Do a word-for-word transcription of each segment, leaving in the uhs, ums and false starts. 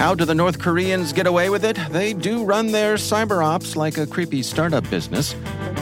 How do the North Koreans get away with it? They do run their cyber ops like a creepy startup business.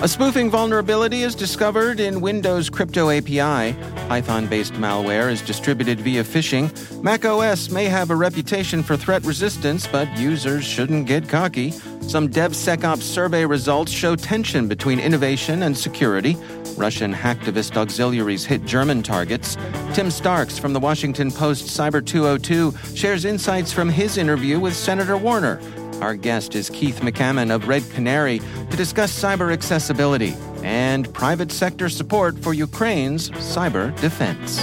A spoofing vulnerability is discovered in Windows Crypto A P I. Python-based malware is distributed via phishing. macOS may have a reputation for threat resistance, but users shouldn't get cocky. Some DevSecOps survey results show tension between innovation and security. Russian hacktivist auxiliaries hit German targets. Tim Starks from the Washington Post Cyber two oh two shares insights from his interview with Senator Warner. Our guest is Keith McCammon of Red Canary to discuss cyber accessibility and private sector support for Ukraine's cyber defense.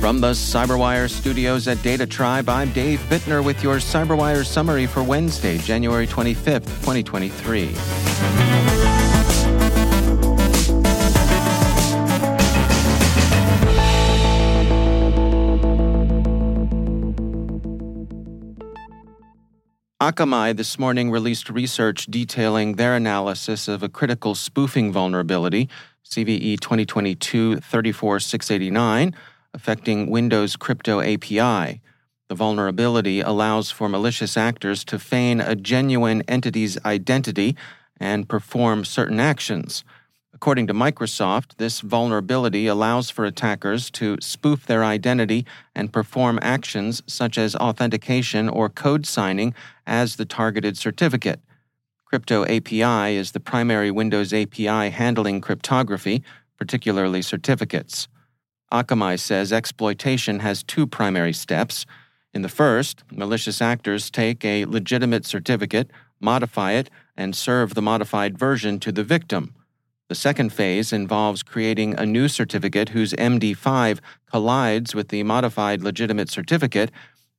From the CyberWire studios at Data Tribe, I'm Dave Bittner with your CyberWire summary for Wednesday, January twenty-fifth, twenty twenty-three. Akamai this morning released research detailing their analysis of a critical spoofing vulnerability, C V E twenty twenty-two dash three four six eight nine, affecting Windows Crypto A P I. The vulnerability allows for malicious actors to feign a genuine entity's identity and perform certain actions. According to Microsoft, this vulnerability allows for attackers to spoof their identity and perform actions such as authentication or code signing as the targeted certificate. Crypto A P I is the primary Windows A P I handling cryptography, particularly certificates. Akamai says exploitation has two primary steps. In the first, malicious actors take a legitimate certificate, modify it, and serve the modified version to the victim. The second phase involves creating a new certificate whose M D five collides with the modified legitimate certificate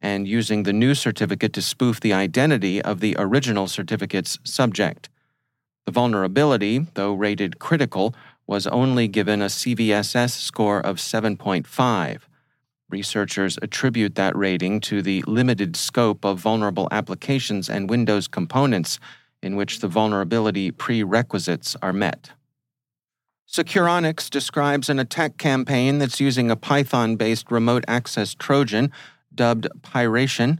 and using the new certificate to spoof the identity of the original certificate's subject. The vulnerability, though rated critical, was only given a C V S S score of seven point five. Researchers attribute that rating to the limited scope of vulnerable applications and Windows components in which the vulnerability prerequisites are met. Securonix describes an attack campaign that's using a Python-based remote access Trojan dubbed Pyration.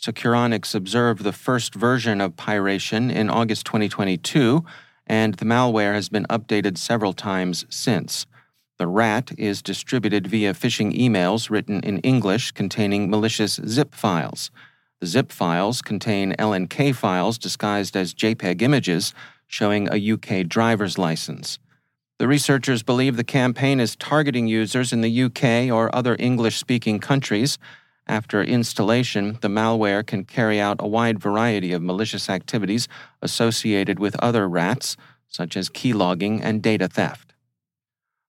Securonix observed the first version of Pyration in August twenty twenty-two, and the malware has been updated several times since. The rat is distributed via phishing emails written in English containing malicious zip files. The zip files contain L N K files disguised as JPEG images showing a U K driver's license. The researchers believe the campaign is targeting users in the U K or other English-speaking countries. After installation, the malware can carry out a wide variety of malicious activities associated with other rats, such as keylogging and data theft.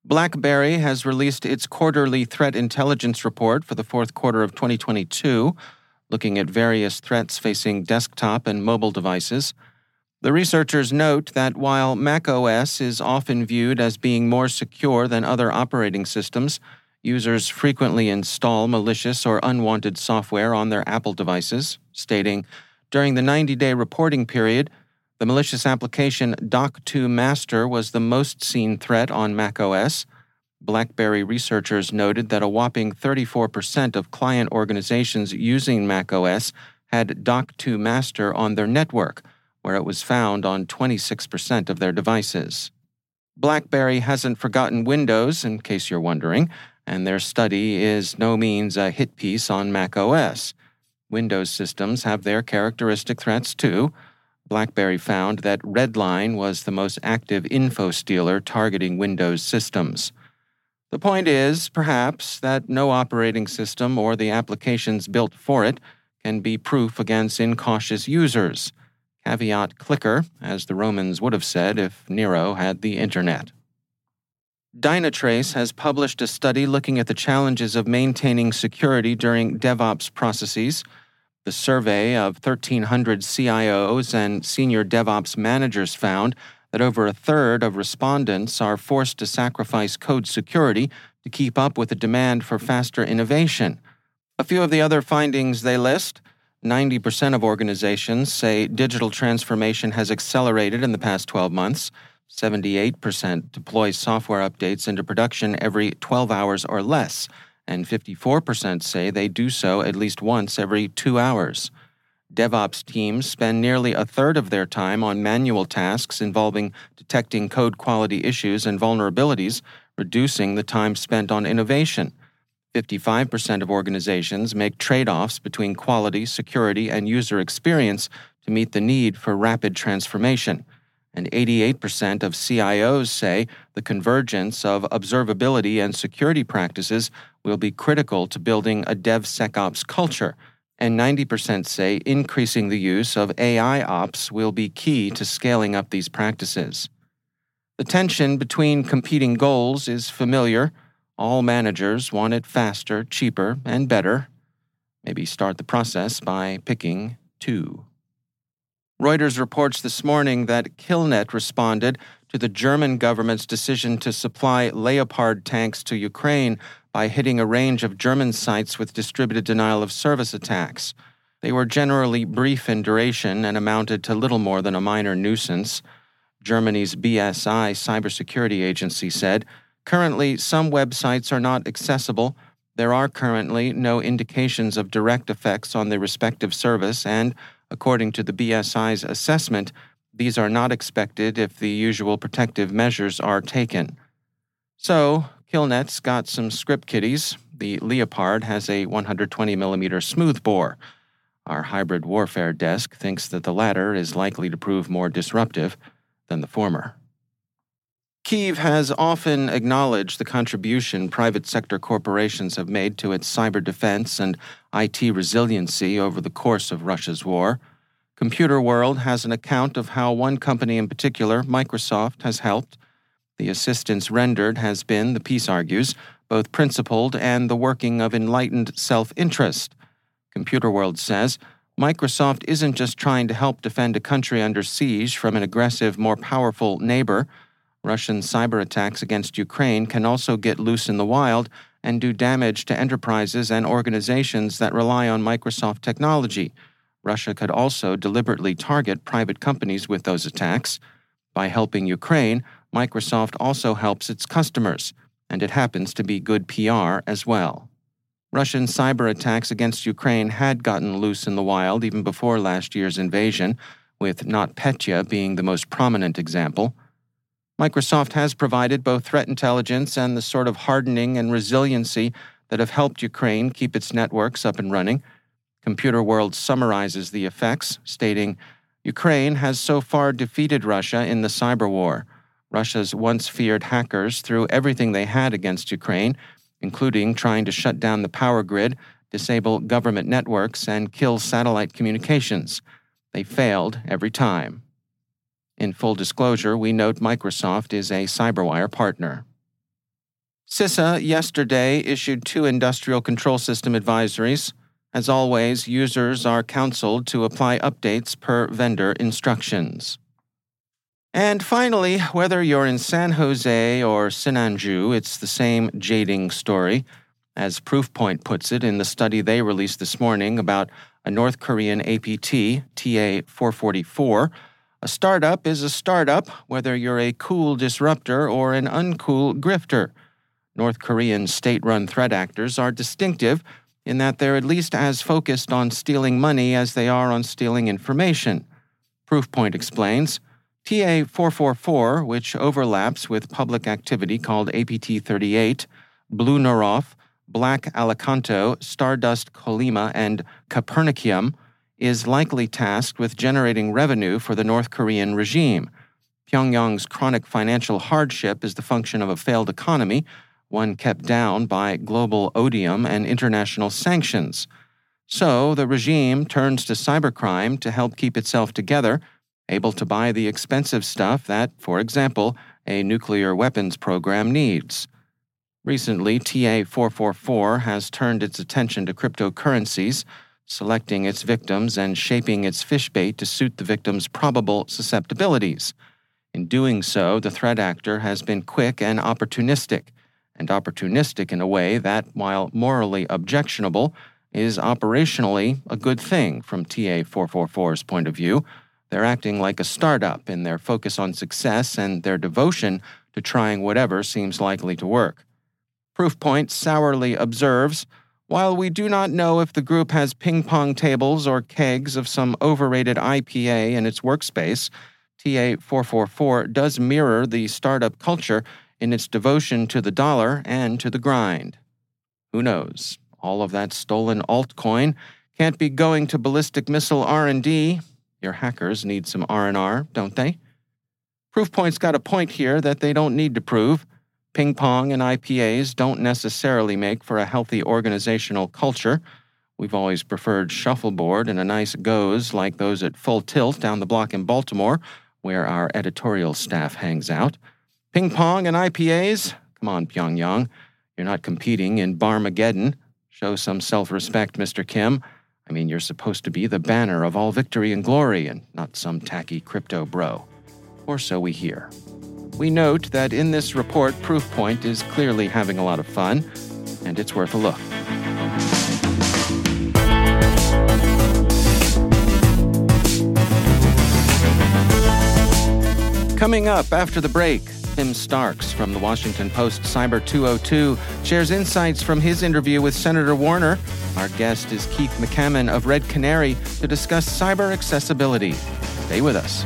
BlackBerry has released its quarterly threat intelligence report for the fourth quarter of twenty twenty-two, looking at various threats facing desktop and mobile devices. The researchers note that while macOS is often viewed as being more secure than other operating systems, users frequently install malicious or unwanted software on their Apple devices, stating, during the ninety-day reporting period, the malicious application Dock two Master was the most seen threat on macOS. BlackBerry researchers noted that a whopping thirty-four percent of client organizations using macOS had Dock two Master on their network, where it was found on twenty-six percent of their devices. BlackBerry hasn't forgotten Windows, in case you're wondering, and their study is no means a hit piece on macOS. Windows systems have their characteristic threats, too. BlackBerry found that Redline was the most active info stealer targeting Windows systems. The point is, perhaps, that no operating system or the applications built for it can be proof against incautious users. Caveat clicker, as the Romans would have said if Nero had the internet. Dynatrace has published a study looking at the challenges of maintaining security during DevOps processes. The survey of thirteen hundred C I Os and senior DevOps managers found that over a third of respondents are forced to sacrifice code security to keep up with the demand for faster innovation. A few of the other findings they list: ninety percent of organizations say digital transformation has accelerated in the past twelve months. seventy-eight percent deploy software updates into production every twelve hours or less, and fifty-four percent say they do so at least once every two hours. DevOps teams spend nearly a third of their time on manual tasks involving detecting code quality issues and vulnerabilities, reducing the time spent on innovation. fifty-five percent of organizations make trade-offs between quality, security, and user experience to meet the need for rapid transformation. And eighty-eight percent of C I Os say the convergence of observability and security practices will be critical to building a DevSecOps culture. And ninety percent say increasing the use of A I ops will be key to scaling up these practices. The tension between competing goals is familiar. All managers want it faster, cheaper, and better. Maybe start the process by picking two. Reuters reports this morning that Killnet responded to the German government's decision to supply Leopard tanks to Ukraine by hitting a range of German sites with distributed denial-of-service attacks. They were generally brief in duration and amounted to little more than a minor nuisance. Germany's B S I cybersecurity agency said, "Currently, some websites are not accessible. There are currently no indications of direct effects on the respective service and, according to the B S I's assessment, these are not expected if the usual protective measures are taken." So, Killnet's got some script kiddies. The Leopard has a one hundred twenty millimeter smoothbore. Our hybrid warfare desk thinks that the latter is likely to prove more disruptive than the former. Kyiv has often acknowledged the contribution private sector corporations have made to its cyber defense and I T resiliency over the course of Russia's war. Computer World has an account of how one company in particular, Microsoft, has helped. The assistance rendered has been, the piece argues, both principled and the working of enlightened self-interest. Computer World says, "Microsoft isn't just trying to help defend a country under siege from an aggressive, more powerful neighbor. Russian cyber attacks against Ukraine can also get loose in the wild and do damage to enterprises and organizations that rely on Microsoft technology. Russia could also deliberately target private companies with those attacks. By helping Ukraine, Microsoft also helps its customers, and it happens to be good P R as well." Russian cyber attacks against Ukraine had gotten loose in the wild even before last year's invasion, with NotPetya being the most prominent example. Microsoft has provided both threat intelligence and the sort of hardening and resiliency that have helped Ukraine keep its networks up and running. Computer World summarizes the effects, stating, "Ukraine has so far defeated Russia in the cyber war. Russia's once-feared hackers threw everything they had against Ukraine, including trying to shut down the power grid, disable government networks, and kill satellite communications. They failed every time." In full disclosure, we note Microsoft is a CyberWire partner. C I S A yesterday issued two industrial control system advisories. As always, users are counseled to apply updates per vendor instructions. And finally, whether you're in San Jose or Sinanju, it's the same jading story. As Proofpoint puts it in the study they released this morning about a North Korean A P T, T A four forty-four, a startup is a startup, whether you're a cool disruptor or an uncool grifter. North Korean state-run threat actors are distinctive in that they're at least as focused on stealing money as they are on stealing information. Proofpoint explains, T A four forty-four, which overlaps with public activity called A P T thirty-eight, Blue Noroff, Black Alicanto, Stardust Colima, and Copernicum, is likely tasked with generating revenue for the North Korean regime. Pyongyang's chronic financial hardship is the function of a failed economy, one kept down by global odium and international sanctions. So the regime turns to cybercrime to help keep itself together, able to buy the expensive stuff that, for example, a nuclear weapons program needs. Recently, T A four forty-four has turned its attention to cryptocurrencies, selecting its victims and shaping its fishbait to suit the victim's probable susceptibilities. In doing so, the threat actor has been quick and opportunistic, and opportunistic in a way that, while morally objectionable, is operationally a good thing from T A four forty-four's point of view. They're acting like a startup in their focus on success and their devotion to trying whatever seems likely to work. Proofpoint sourly observes, "While we do not know if the group has ping-pong tables or kegs of some overrated I P A in its workspace, T A four forty-four does mirror the startup culture in its devotion to the dollar and to the grind." Who knows? All of that stolen altcoin can't be going to ballistic missile R and D. Your hackers need some R and R, don't they? Proofpoint's got a point here that they don't need to prove. Ping pong and I P As don't necessarily make for a healthy organizational culture. We've always preferred shuffleboard and a nice goes like those at Full Tilt down the block in Baltimore, where our editorial staff hangs out. Ping pong and I P As? Come on, Pyongyang. You're not competing in Barmageddon. Show some self-respect, Mister Kim. I mean, you're supposed to be the banner of all victory and glory and not some tacky crypto bro. Or so we hear. We note that in this report, Proofpoint is clearly having a lot of fun, and it's worth a look. Coming up after the break, Tim Starks from the Washington Post Cyber two oh two shares insights from his interview with Senator Warner. Our guest is Keith McCammon of Red Canary to discuss cyber accessibility. Stay with us.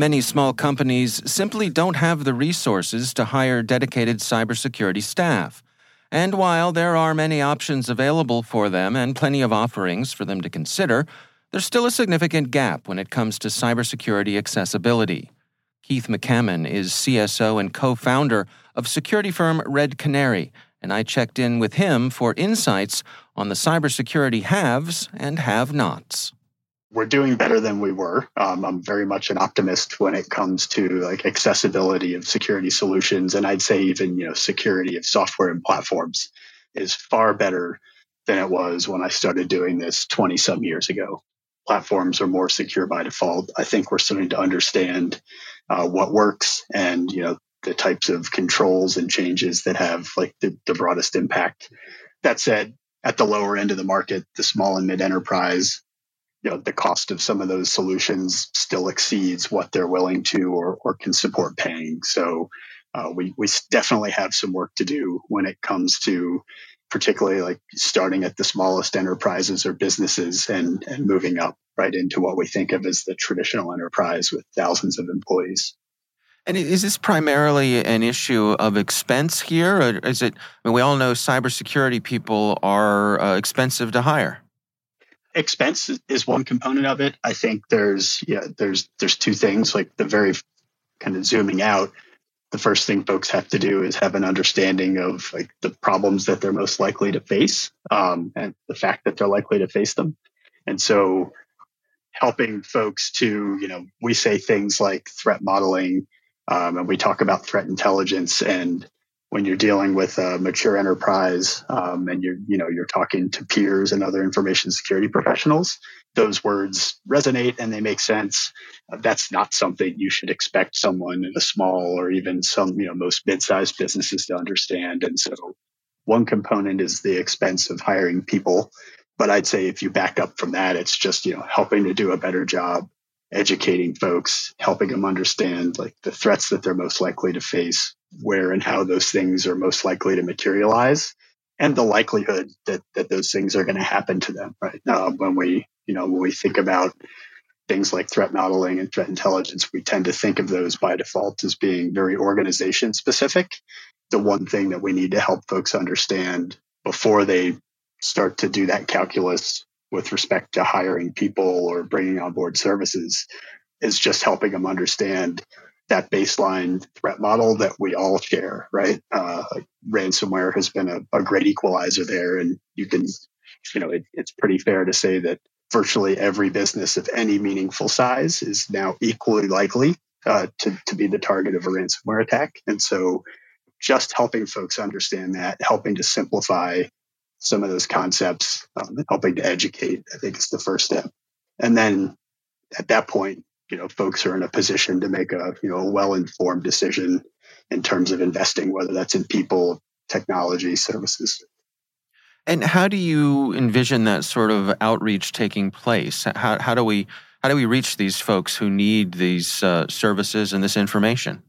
Many small companies simply don't have the resources to hire dedicated cybersecurity staff. And while there are many options available for them and plenty of offerings for them to consider, there's still a significant gap when it comes to cybersecurity accessibility. Keith McCammon is C S O and co-founder of security firm Red Canary, and I checked in with him for insights on the cybersecurity haves and have-nots. We're doing better than we were. Um, I'm very much an optimist when it comes to like accessibility of security solutions, and I'd say even you know security of software and platforms is far better than it was when I started doing this twenty some years ago. Platforms are more secure by default. I think we're starting to understand uh, what works and you know the types of controls and changes that have like the, the broadest impact. That said, at the lower end of the market, the small and mid enterprise, you know, the cost of some of those solutions still exceeds what they're willing to or, or can support paying. So uh, we, we definitely have some work to do when it comes to particularly like starting at the smallest enterprises or businesses and, and moving up right into what we think of as the traditional enterprise with thousands of employees. And is this primarily an issue of expense here? Or is it, I mean, we all know cybersecurity people are uh, expensive to hire. Expense is one component of it. I think there's yeah there's there's two things. Like the very kind of zooming out, the first thing folks have to do is have an understanding of like the problems that they're most likely to face um, and the fact that they're likely to face them. And so, helping folks to you know we say things like threat modeling um, and we talk about threat intelligence. And when you're dealing with a mature enterprise um, and you're, you know, you're talking to peers and other information security professionals, those words resonate and they make sense. Uh, that's not something you should expect someone in a small or even some, you know, most mid-sized businesses to understand. And so one component is the expense of hiring people. But I'd say if you back up from that, it's just, you know, helping to do a better job, educating folks, helping them understand like the threats that they're most likely to face, where and how those things are most likely to materialize, and the likelihood that that those things are going to happen to them. Right now, when we, you know, when we think about things like threat modeling and threat intelligence, we tend to think of those by default as being very organization specific. The one thing that we need to help folks understand before they start to do that calculus with respect to hiring people or bringing on board services is just helping them understand that baseline threat model that we all share, right? Uh, like ransomware has been a, a great equalizer there. And you can, you know, it, it's pretty fair to say that virtually every business of any meaningful size is now equally likely uh, to, to be the target of a ransomware attack. And so just helping folks understand that, helping to simplify some of those concepts, um, helping to educate, I think is the first step. And then at that point, you know, folks are in a position to make a, you know, a well-informed decision in terms of investing, whether that's in people, technology, services. And how do you envision that sort of outreach taking place? How how do we how do we reach these folks who need these uh, services and this information?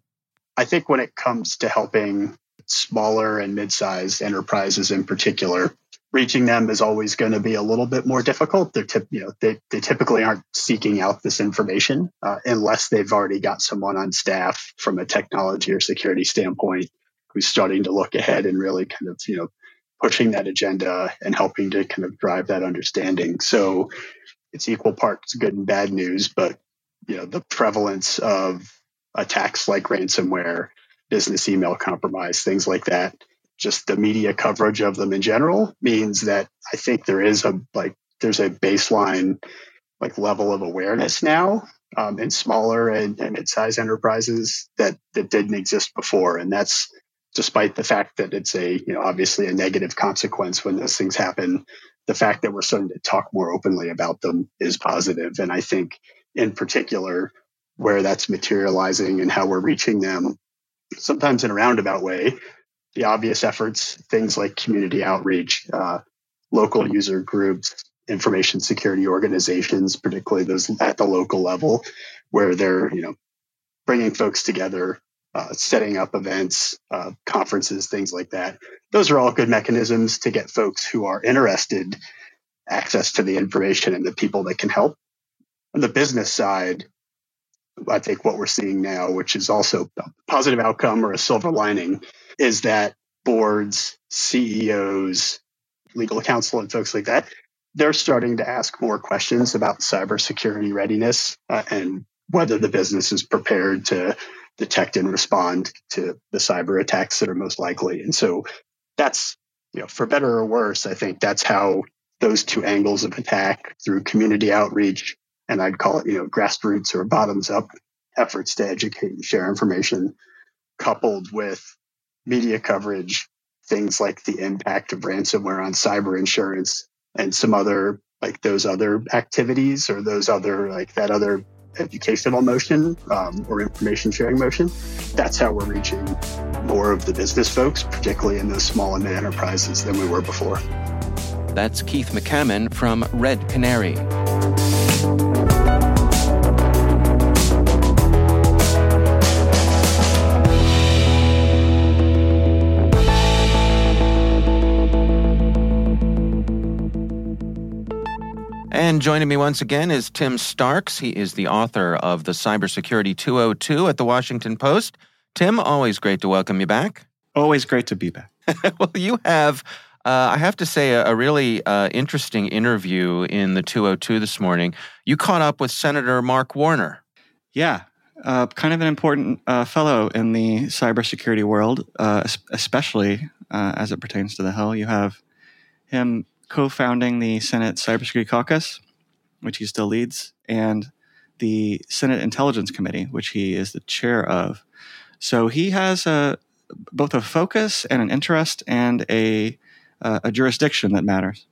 I think when it comes to helping smaller and mid-sized enterprises in particular, reaching them is always going to be a little bit more difficult. They're tip, you know, they, they typically aren't seeking out this information uh, unless they've already got someone on staff from a technology or security standpoint who's starting to look ahead and really kind of, you know, pushing that agenda and helping to kind of drive that understanding. So it's equal parts good and bad news, but, you know, the prevalence of attacks like ransomware, business email compromise, things like that, just the media coverage of them in general means that I think there is a like there's a baseline like level of awareness now um, in smaller and, and mid-sized enterprises that that didn't exist before, and that's despite the fact that it's a you know obviously a negative consequence when those things happen. The fact that we're starting to talk more openly about them is positive, and I think in particular where that's materializing and how we're reaching them, sometimes in a roundabout way. The obvious efforts, things like community outreach, uh, local user groups, information security organizations, particularly those at the local level, where they're you know bringing folks together, uh, setting up events, uh, conferences, things like that. Those are all good mechanisms to get folks who are interested access to the information and the people that can help. On the business side, I think what we're seeing now, which is also a positive outcome or a silver lining, is that boards, C E Os, legal counsel, and folks like that, they're starting to ask more questions about cybersecurity readiness uh, and whether the business is prepared to detect and respond to the cyber attacks that are most likely. And so that's, you know, for better or worse, I think that's how those two angles of attack through community outreach, and I'd call it, you know, grassroots or bottoms up efforts to educate and share information, coupled with media coverage, things like the impact of ransomware on cyber insurance and some other, like those other activities or those other, like that other educational motion um, or information sharing motion. That's how we're reaching more of the business folks, particularly in those small and mid enterprises, than we were before. That's Keith McCammon from Red Canary. And joining me once again is Tim Starks. He is the author of the Cybersecurity two oh two at the Washington Post. Tim, always great to welcome you back. Always great to be back. Well, you have... Uh, I have to say, a, a really uh, interesting interview in the two oh two this morning. You caught up with Senator Mark Warner. Yeah, uh, kind of an important uh, fellow in the cybersecurity world, uh, especially uh, as it pertains to the Hill. You have him co-founding the Senate Cybersecurity Caucus, which he still leads, and the Senate Intelligence Committee, which he is the chair of. So he has a, both a focus and an interest and a... Uh, a jurisdiction that matters.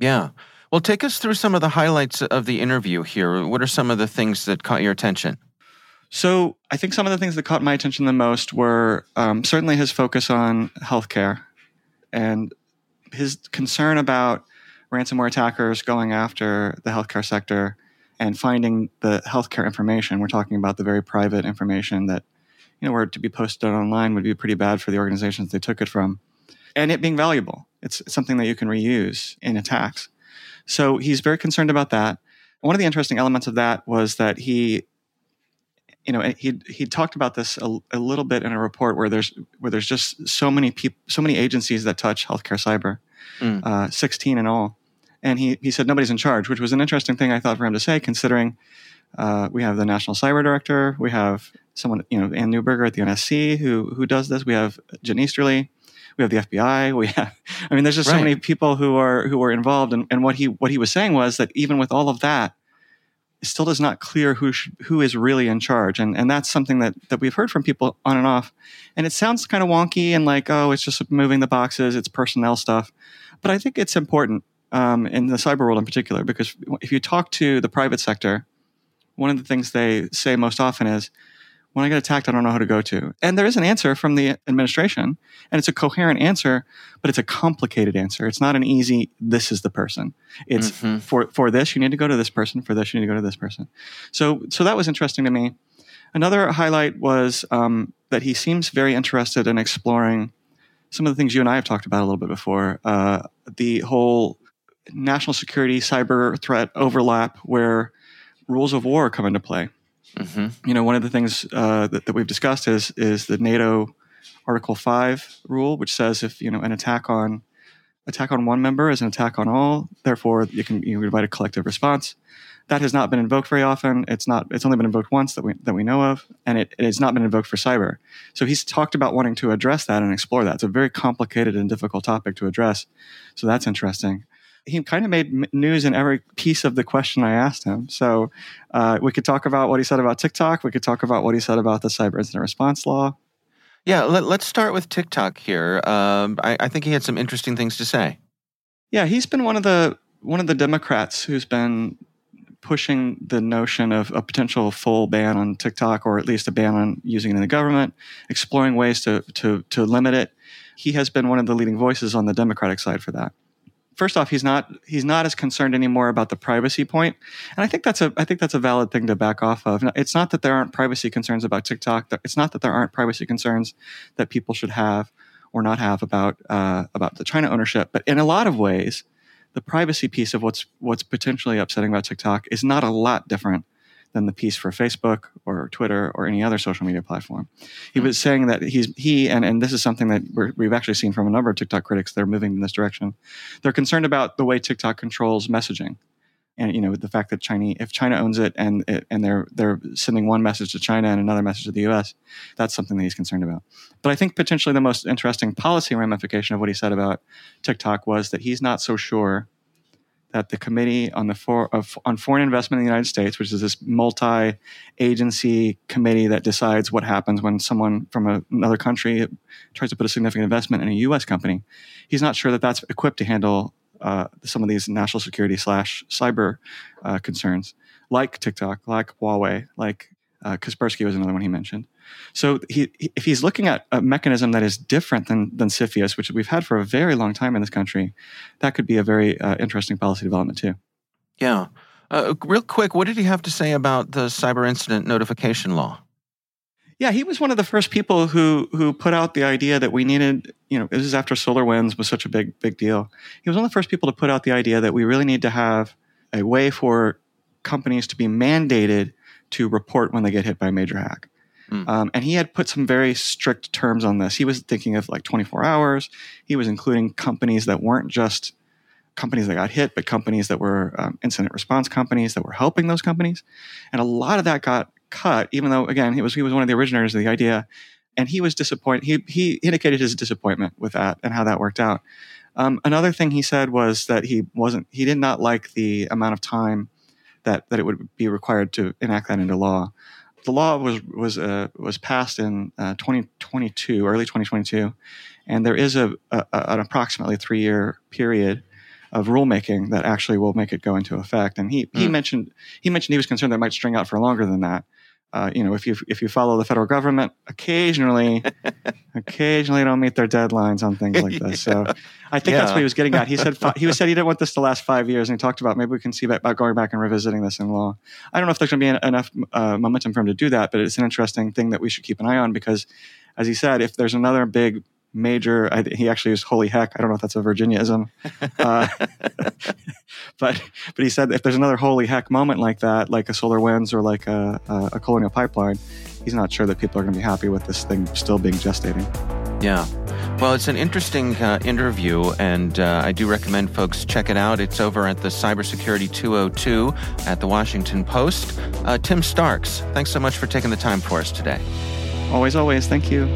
Yeah. Well, take us through some of the highlights of the interview here. What are some of the things that caught your attention? So I think some of the things that caught my attention the most were um, certainly his focus on healthcare and his concern about ransomware attackers going after the healthcare sector and finding the healthcare information. We're talking about the very private information that, you know, were to be posted online would be pretty bad for the organizations they took it from. And it being valuable. It's something that you can reuse in attacks. So he's very concerned about that. One of the interesting elements of that was that he, you know, he he talked about this a, a little bit in a report where there's where there's just so many people, so many agencies that touch healthcare cyber, mm. uh, sixteen in all. And he he said nobody's in charge, which was an interesting thing I thought for him to say, considering uh, we have the National Cyber Director, we have someone, you know, Ann Neuberger at the N S C who who does this. We have Jen Easterly. We have the F B I. We have, I mean, there's just right. so many people who are who are involved. And, and what he what he was saying was that even with all of that, it still does not clear who sh- who is really in charge. And and that's something that that we've heard from people on and off. And it sounds kind of wonky and like, oh, it's just moving the boxes, it's personnel stuff. But I think it's important um, in the cyber world in particular, because if you talk to the private sector, one of the things they say most often is, when I get attacked, I don't know who to go to. And there is an answer from the administration, and it's a coherent answer, but it's a complicated answer. It's not an easy, this is the person. It's mm-hmm. for, for this, you need to go to this person. For this, you need to go to this person. So so that was interesting to me. Another highlight was um, that he seems very interested in exploring some of the things you and I have talked about a little bit before, uh, the whole national security cyber threat overlap where rules of war come into play. Mm-hmm. You know, one of the things uh, that, that we've discussed is is the NATO Article five rule, which says if you know an attack on attack on one member is an attack on all, therefore you can you invite a collective response. That has not been invoked very often. It's not. It's only been invoked once that we that we know of, and it, it has not been invoked for cyber. So he's talked about wanting to address that and explore that. It's a very complicated and difficult topic to address. So that's interesting. He kind of made news in every piece of the question I asked him. So uh, we could talk about what he said about TikTok. We could talk about what he said about the cyber incident response law. Yeah, let, let's start with TikTok here. Um, I, I think he had some interesting things to say. Yeah, he's been one of the one of the Democrats who's been pushing the notion of a potential full ban on TikTok, or at least a ban on using it in the government, exploring ways to to to limit it. He has been one of the leading voices on the Democratic side for that. First off, he's not he's not as concerned anymore about the privacy point, and I think that's a I think that's a valid thing to back off of. It's not that there aren't privacy concerns about TikTok. It's not that there aren't privacy concerns that people should have or not have about uh, about the China ownership. But in a lot of ways, the privacy piece of what's what's potentially upsetting about TikTok is not a lot different than the piece for Facebook or Twitter or any other social media platform. He was saying that he's he and, and this is something that we're, we've actually seen from a number of TikTok critics. They're moving in this direction. They're concerned about the way TikTok controls messaging, and you know the fact that China, if China owns it and it, and they're they're sending one message to China and another message to the U S, that's something that he's concerned about. But I think potentially the most interesting policy ramification of what he said about TikTok was that he's not so sure that the Committee on the for, of, on Foreign Investment in the United States, which is this multi-agency committee that decides what happens when someone from a, another country tries to put a significant investment in a U S company, he's not sure that that's equipped to handle uh, some of these national security slash cyber uh, concerns, like TikTok, like Huawei, like uh, Kaspersky was another one he mentioned. So he, if he's looking at a mechanism that is different than, than CFIUS, which we've had for a very long time in this country, that could be a very uh, interesting policy development too. Yeah. Uh, real quick, what did he have to say about the cyber incident notification law? Yeah, he was one of the first people who who put out the idea that we needed, you know, this is after SolarWinds was such a big, big deal. He was one of the first people to put out the idea that we really need to have a way for companies to be mandated to report when they get hit by a major hack. Mm. Um, and he had put some very strict terms on this. He was thinking of like twenty-four hours. He was including companies that weren't just companies that got hit, but companies that were um, incident response companies that were helping those companies. And a lot of that got cut, even though, again, he was he was one of the originators of the idea. And he was disappointed. He, he indicated his disappointment with that and how that worked out. Um, another thing he said was that he wasn't, he did not like the amount of time that, that it would be required to enact that into law. The law was was uh, was passed in uh, twenty twenty-two, early twenty twenty-two, and there is a, a an approximately three year period of rulemaking that actually will make it go into effect. And he, mm. he mentioned he mentioned he was concerned that it might string out for longer than that. Uh, you know, if you if you follow the federal government, occasionally, occasionally don't meet their deadlines on things like this. Yeah. So I think yeah. that's what he was getting at. He said fi- he was said he didn't want this to last five years, and he talked about maybe we can see about going back and revisiting this in law. I don't know if there's going to be enough uh, momentum for him to do that, but it's an interesting thing that we should keep an eye on because, as he said, if there's another big major, I, he actually used "holy heck." I don't know if that's a Virginiaism, uh, but but he said if there's another "holy heck" moment like that, like a SolarWinds or like a, a, a Colonial Pipeline, he's not sure that people are going to be happy with this thing still being gestating. Yeah, well, it's an interesting uh, interview, and uh, I do recommend folks check it out. It's over at the Cybersecurity two oh two at the Washington Post. Uh, Tim Starks, thanks so much for taking the time for us today. Always, always, thank you.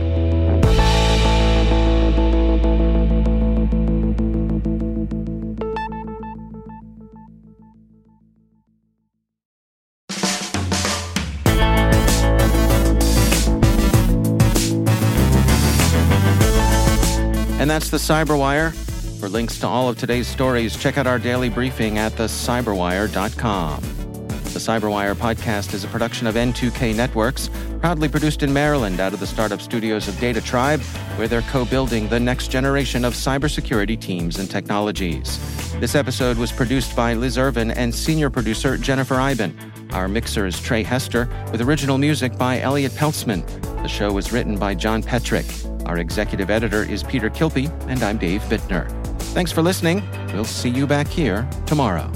And that's the CyberWire. For links to all of today's stories, check out our daily briefing at the cyber wire dot com. The CyberWire podcast is a production of N two K Networks, proudly produced in Maryland out of the startup studios of Data Tribe, where they're co-building the next generation of cybersecurity teams and technologies. This episode was produced by Liz Irvin and senior producer Jennifer Iben. Our mixer is Trey Hester, with original music by Elliot Peltzman. The show was written by John Petrick. Our executive editor is Peter Kilpie, and I'm Dave Bittner. Thanks for listening. We'll see you back here tomorrow.